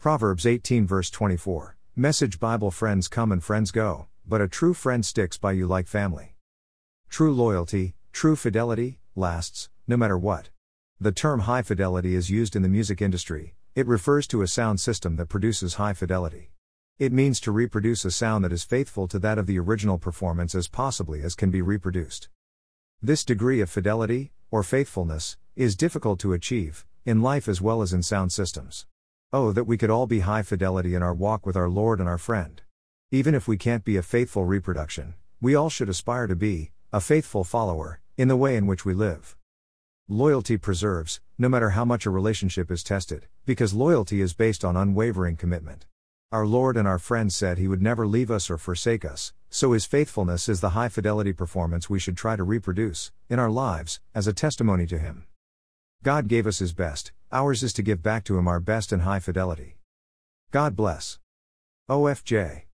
Proverbs 18 verse 24. Message Bible: friends come and friends go, but a true friend sticks by you like family. True loyalty, true fidelity, lasts, no matter what. The term high fidelity is used in the music industry. It refers to a sound system that produces high fidelity. It means to reproduce a sound that is faithful to that of the original performance as possibly as can be reproduced. This degree of fidelity, or faithfulness, is difficult to achieve, in life as well as in sound systems. Oh, that we could all be high fidelity in our walk with our Lord and our friend. Even if we can't be a faithful reproduction, we all should aspire to be a faithful follower in the way in which we live. Loyalty preserves, no matter how much a relationship is tested, because loyalty is based on unwavering commitment. Our Lord and our friend said He would never leave us or forsake us, so His faithfulness is the high fidelity performance we should try to reproduce in our lives as a testimony to Him. God gave us His best. Ours is to give back to Him our best in high fidelity. God bless. OFJ.